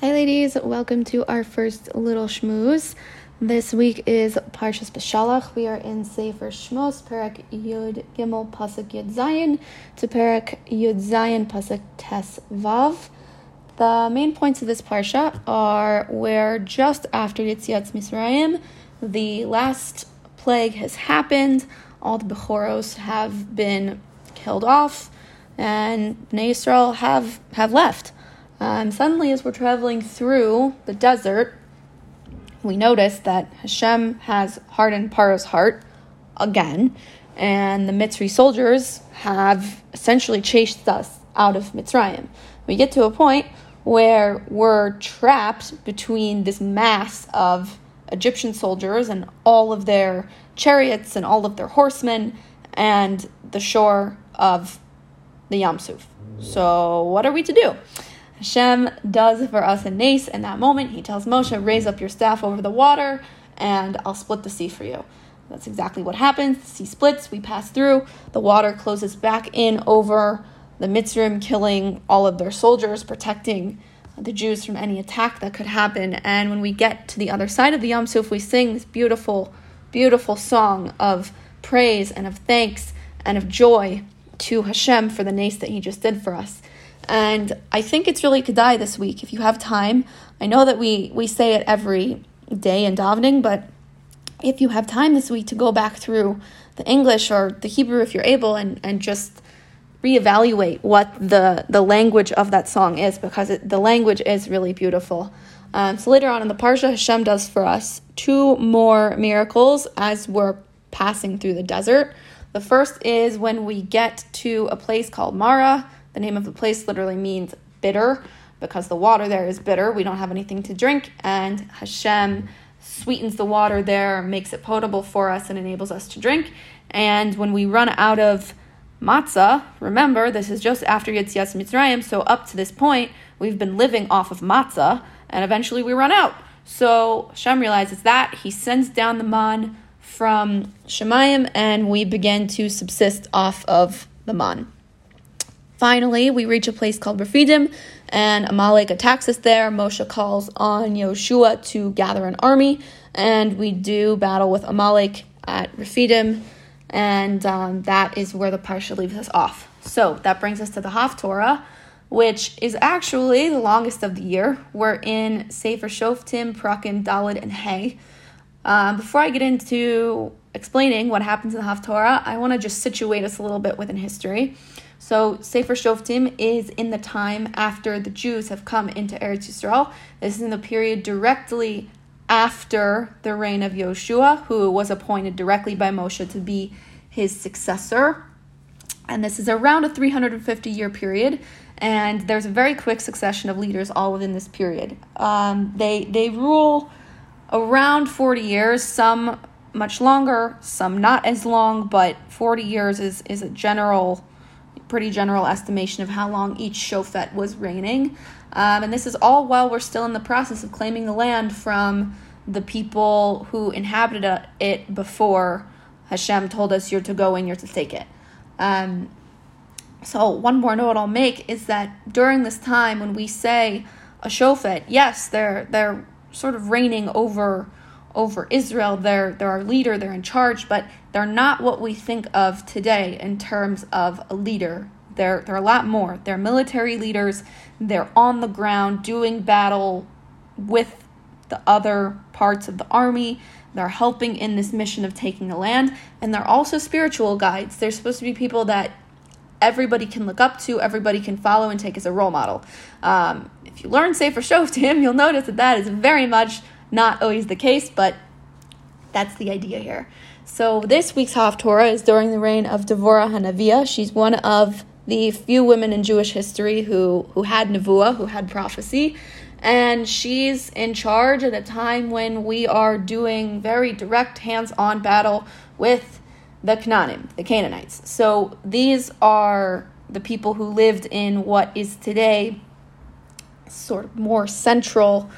Hi ladies, welcome to our first little schmooze. This week is Parshas Beshalach. We are in Sefer Shmos, Perek Yud Gimel Pasuk Yud Zayin to Perek Yud Zayin Pasuk Tes Vav. The main points of this Parsha are where just after Yetzias Mitzrayim, the last plague has happened, all the Bechoros have been killed off, and Bnei Yisrael have left. Suddenly, as we're traveling through the desert, we notice that Hashem has hardened Paro's heart again, and the Mitzri soldiers have essentially chased us out of Mitzrayim. We get to a point where we're trapped between this mass of Egyptian soldiers and all of their chariots and all of their horsemen and the shore of the Yam Suf. So what are we to do? Hashem does for us in Nase in that moment. He tells Moshe, raise up your staff over the water and I'll split the sea for you. That's exactly what happens. The sea splits, we pass through, the water closes back in over the Mitzrayim, killing all of their soldiers, protecting the Jews from any attack that could happen. And when we get to the other side of the Yam Suf, we sing this beautiful, beautiful song of praise and of thanks and of joy to Hashem for the Nase that he just did for us. And I think it's really Kadai this week, if you have time. I know that we say it every day in Davening, but if you have time this week to go back through the English or the Hebrew, if you're able, and just reevaluate what the language of that song is, because the language is really beautiful. So later on in the Parsha, Hashem does for us two more miracles as we're passing through the desert. The first is when we get to a place called Mara. The name of the place literally means bitter, because the water there is bitter. We don't have anything to drink, and Hashem sweetens the water there, makes it potable for us, and enables us to drink. And when we run out of matzah, remember, this is just after Yetzias Mitzrayim, so up to this point, we've been living off of matzah, and eventually we run out. So Hashem realizes that. He sends down the mon from Shemayim, and we begin to subsist off of the mon. Finally, we reach a place called Rafidim, and Amalek attacks us there. Moshe calls on Yoshua to gather an army, and we do battle with Amalek at Rafidim, and that is where the Parsha leaves us off. So that brings us to the Haftorah, which is actually the longest of the year. We're in Sefer Shoftim, Prakim, Dalid, and Hay. Before I get into explaining what happens in the Haftorah, I want to just situate us a little bit within history. So Sefer Shoftim is in the time after the Jews have come into Eretz Yisrael. This is in the period directly after the reign of Yoshua, who was appointed directly by Moshe to be his successor. And this is around a 350-year period, and there's a very quick succession of leaders all within this period. They rule around 40 years, some much longer, some not as long, but 40 years is a pretty general estimation of how long each shofet was reigning. And this is all while we're still in the process of claiming the land from the people who inhabited it before Hashem told us, you're to go and you're to take it. So one more note I'll make is that during this time when we say a shofet, yes, they're sort of reigning over Israel, they're our leader, they're in charge, but they're not what we think of today in terms of a leader. They're a lot more. They're military leaders. They're on the ground doing battle with the other parts of the army. They're helping in this mission of taking the land, and they're also spiritual guides. They're supposed to be people that everybody can look up to, everybody can follow and take as a role model. If you learn Sefer Shoftim, you'll notice that is very much not always the case, but that's the idea here. So this week's Haftorah is during the reign of Devorah HaNaviah. She's one of the few women in Jewish history who had nevuah, who had prophecy. And she's in charge at a time when we are doing very direct hands-on battle with the Canaanim, the Canaanites. So these are the people who lived in what is today sort of more central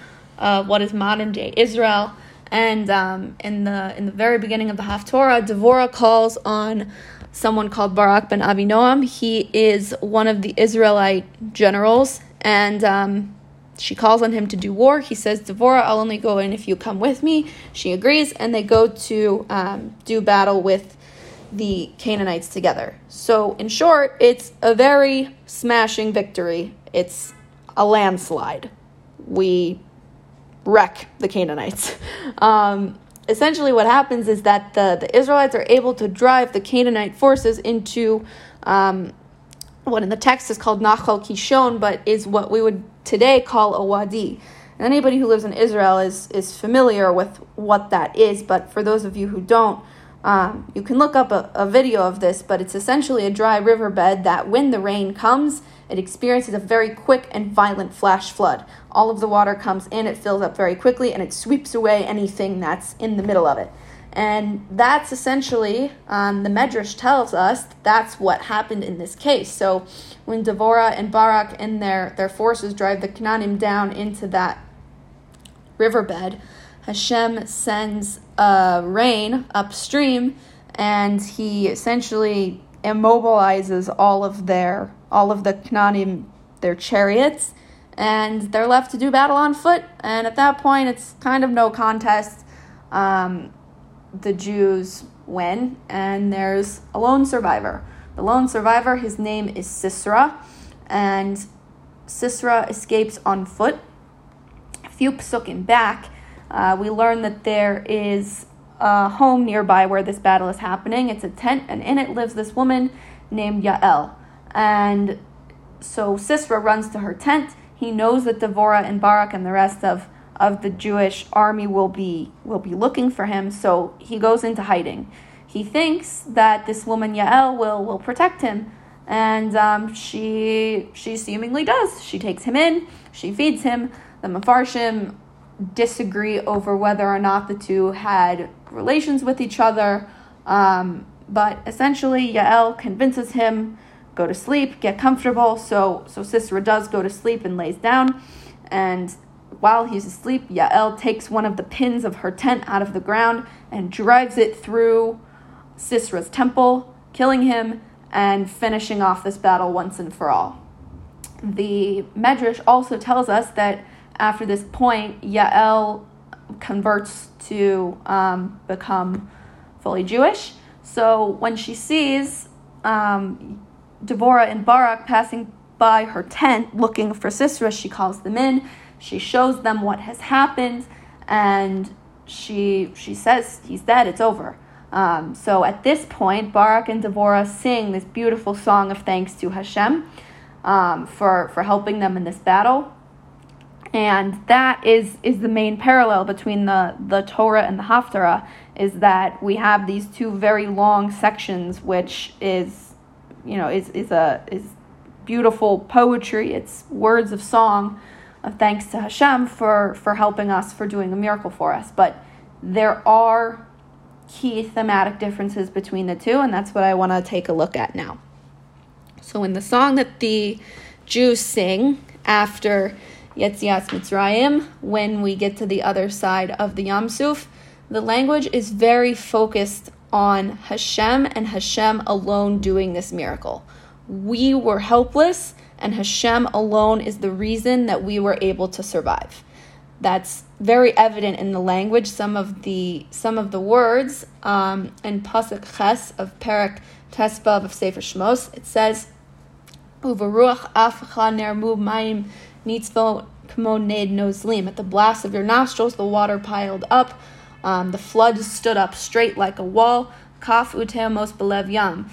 what is modern-day Israel. And in the very beginning of the Haftorah, Devorah calls on someone called Barak ben Avinoam. He is one of the Israelite generals, and She calls on him to do war. He says, Devorah, I'll only go in if you come with me. She agrees, and they go to do battle with the Canaanites together. So in short, it's a very smashing victory. It's a landslide. We wreck the Canaanites. Essentially what happens is that the Israelites are able to drive the Canaanite forces into what in the text is called Nachal Kishon, but is what we would today call a wadi. And anybody who lives in Israel is familiar with what that is, but for those of you who don't, you can look up a video of this, but it's essentially a dry riverbed that when the rain comes, it experiences a very quick and violent flash flood. All of the water comes in, it fills up very quickly, and it sweeps away anything that's in the middle of it. And that's essentially, the Medrash tells us, that's what happened in this case. So when Devorah and Barak and their forces drive the Canaanim down into that riverbed, Hashem sends rain upstream, and he essentially immobilizes all of the Canaanim, their chariots, and they're left to do battle on foot. And at that point, it's kind of no contest. The Jews win, and there's a lone survivor. The lone survivor, his name is Sisera, and Sisera escapes on foot. A few psukim back, we learn that there is a home nearby where this battle is happening. It's a tent, and in it lives this woman named Yael. And so Sisera runs to her tent. He knows that Devorah and Barak and the rest of the Jewish army will be looking for him, so he goes into hiding. He thinks that this woman Yael will protect him, and she seemingly does. She takes him in, she feeds him. The Mefarshim disagree over whether or not the two had relations with each other, but essentially Yael convinces him, go to sleep, get comfortable. So Sisera does go to sleep and lays down, and while he's asleep, Yael takes one of the pins of her tent out of the ground and drives it through Sisera's temple, killing him and finishing off this battle once and for all. The Medrash also tells us that after this point, Yael converts to become fully Jewish. So when she sees Devorah and Barak passing by her tent looking for Sisera, she calls them in. She shows them what has happened, and she says, he's dead, it's over. So at this point, Barak and Devorah sing this beautiful song of thanks to Hashem for helping them in this battle. And that is the main parallel between the Torah and the Haftarah, is that we have these two very long sections, which is beautiful poetry. It's words of song of thanks to Hashem for helping us, for doing a miracle for us. But there are key thematic differences between the two, and that's what I want to take a look at now. So in the song that the Jews sing after Yetzias Mitzrayim, when we get to the other side of the Yam Suf, the language is very focused on Hashem and Hashem alone doing this miracle. We were helpless, and Hashem alone is the reason that we were able to survive. That's very evident in the language. Some of the words in Pasuk Ches of Perek Tesvav of Sefer Shmos, it says, Uvaruach afcha nermu mayim nitzvo kmo ned nozlim. At the blast of your nostrils, the water piled up. The flood stood up straight like a wall. Kaf utemos belev yam.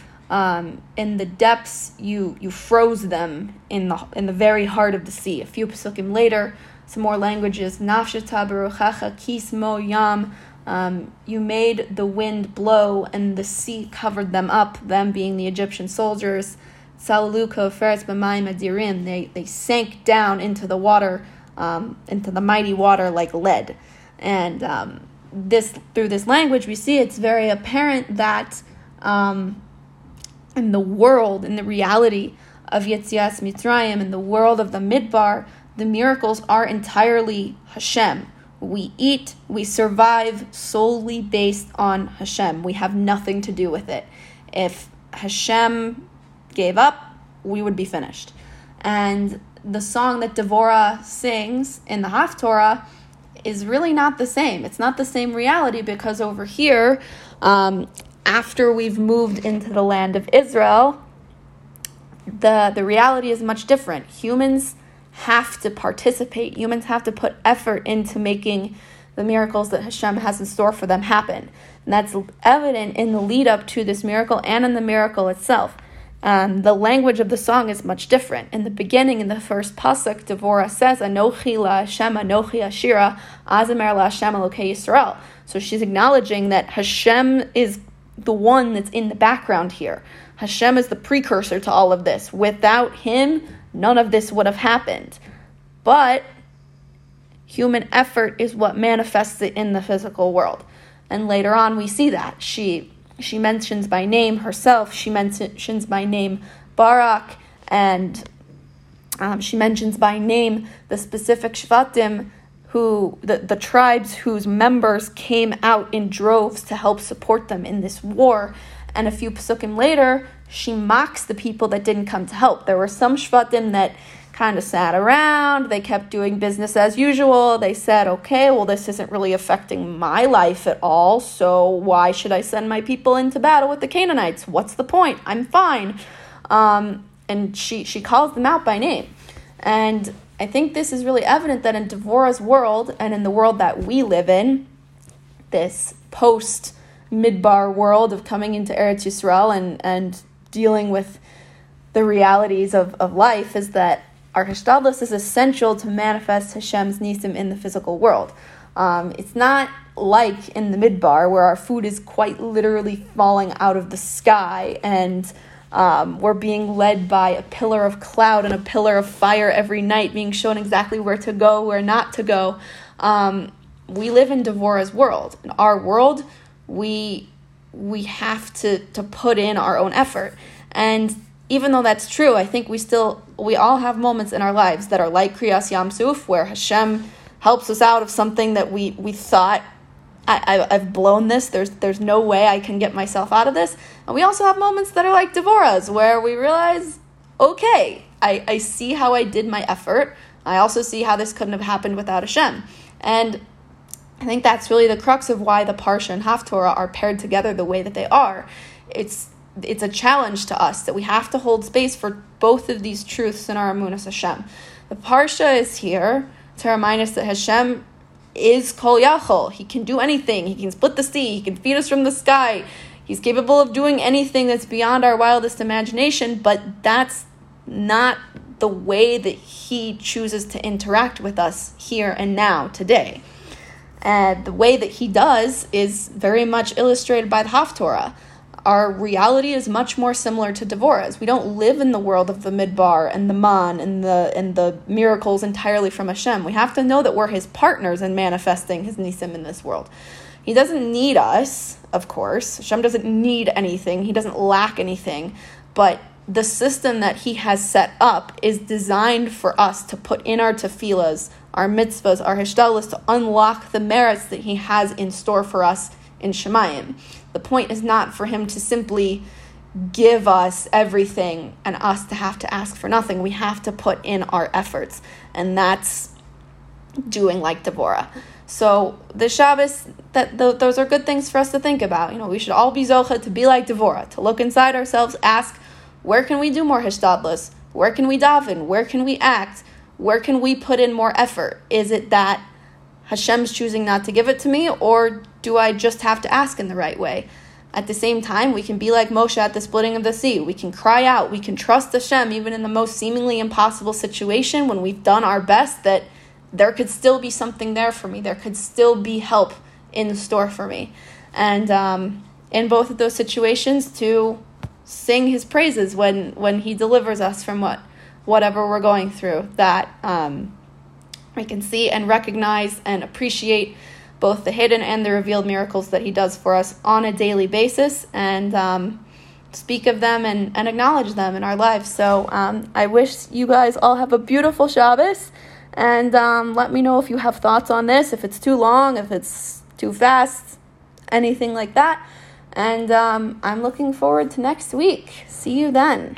In the depths, you froze them in the very heart of the sea. A few pesukim later, some more languages. Nafshata beruchacha kismo yam. You made the wind blow, and the sea covered them up. Them being the Egyptian soldiers. Saluko feretz b'mayim adirim. They sank down into the water, into the mighty water like lead. And through this language, we see it's very apparent that. In the world, in the reality of Yetzias Mitzrayim, in the world of the Midbar, the miracles are entirely Hashem. We eat, we survive solely based on Hashem. We have nothing to do with it. If Hashem gave up, we would be finished. And the song that Devorah sings in the Haftorah is really not the same. It's not the same reality, because over here, after we've moved into the land of Israel, the reality is much different. Humans have to participate. Humans have to put effort into making the miracles that Hashem has in store for them happen. And that's evident in the lead up to this miracle and in the miracle itself. The language of the song is much different. In the beginning, in the first pasuk, Devorah says, "Anochi la Hashem, Anochi Ashira, Azamer la Hashem Elokei Yisrael." So she's acknowledging that Hashem is the one that's in the background here. Hashem is the precursor to all of this. Without him, none of this would have happened. But human effort is what manifests it in the physical world. And later on, we see that. She mentions by name herself. She mentions by name Barak, and she mentions by name the specific shvatim, who the tribes whose members came out in droves to help support them in this war. And a few pasukim later, she mocks the people that didn't come to help. There were some shvatim that kind of sat around. They kept doing business as usual. They said, okay, well, this isn't really affecting my life at all, so why should I send my people into battle with the Canaanites? What's the point? I'm fine. And she calls them out by name. And I think this is really evident that in Devorah's world, and in the world that we live in, this post-Midbar world of coming into Eretz Yisrael and dealing with the realities of life, is that our Hishtadlus is essential to manifest Hashem's Nisim in the physical world. It's not like in the Midbar, where our food is quite literally falling out of the sky, and we're being led by a pillar of cloud and a pillar of fire every night, being shown exactly where to go, where not to go. We live in Devorah's world. In our world, we have to put in our own effort. And even though that's true, I think we all have moments in our lives that are like Kriyas Yam Suf, where Hashem helps us out of something that we thought, I've blown this, there's no way I can get myself out of this. And we also have moments that are like Devorah's, where we realize, okay, I see how I did my effort. I also see how this couldn't have happened without Hashem. And I think that's really the crux of why the Parsha and Haftorah are paired together the way that they are. It's a challenge to us that we have to hold space for both of these truths in our Amunas Hashem. The Parsha is here to remind us that Hashem is Kol Yachol. He can do anything. He can split the sea. He can feed us from the sky. He's capable of doing anything that's beyond our wildest imagination, but that's not the way that he chooses to interact with us here and now, today. And the way that he does is very much illustrated by the Haftorah. Our reality is much more similar to Devorah's. We don't live in the world of the Midbar and the Mon and the miracles entirely from Hashem. We have to know that we're his partners in manifesting his Nisim in this world. He doesn't need us, of course. Hashem doesn't need anything. He doesn't lack anything. But the system that he has set up is designed for us to put in our tefillahs, our mitzvahs, our hishtadlus, to unlock the merits that he has in store for us in Shemayim. The point is not for him to simply give us everything and us to have to ask for nothing. We have to put in our efforts, and that's doing like Devorah. So the Shabbos, those are good things for us to think about. You know, we should all be zocha to be like Devorah, to look inside ourselves, ask, where can we do more hishtadlus? Where can we daven? Where can we act? Where can we put in more effort? Is it that Hashem's choosing not to give it to me, or do I just have to ask in the right way? At the same time, we can be like Moshe at the splitting of the sea. We can cry out. We can trust Hashem even in the most seemingly impossible situation, when we've done our best, that there could still be something there for me. There could still be help in store for me. And in both of those situations, to sing his praises when he delivers us from whatever we're going through, that we can see and recognize and appreciate both the hidden and the revealed miracles that he does for us on a daily basis, and speak of them and acknowledge them in our lives. So I wish you guys all have a beautiful Shabbos, and let me know if you have thoughts on this, if it's too long, if it's too fast, anything like that. And I'm looking forward to next week. See you then.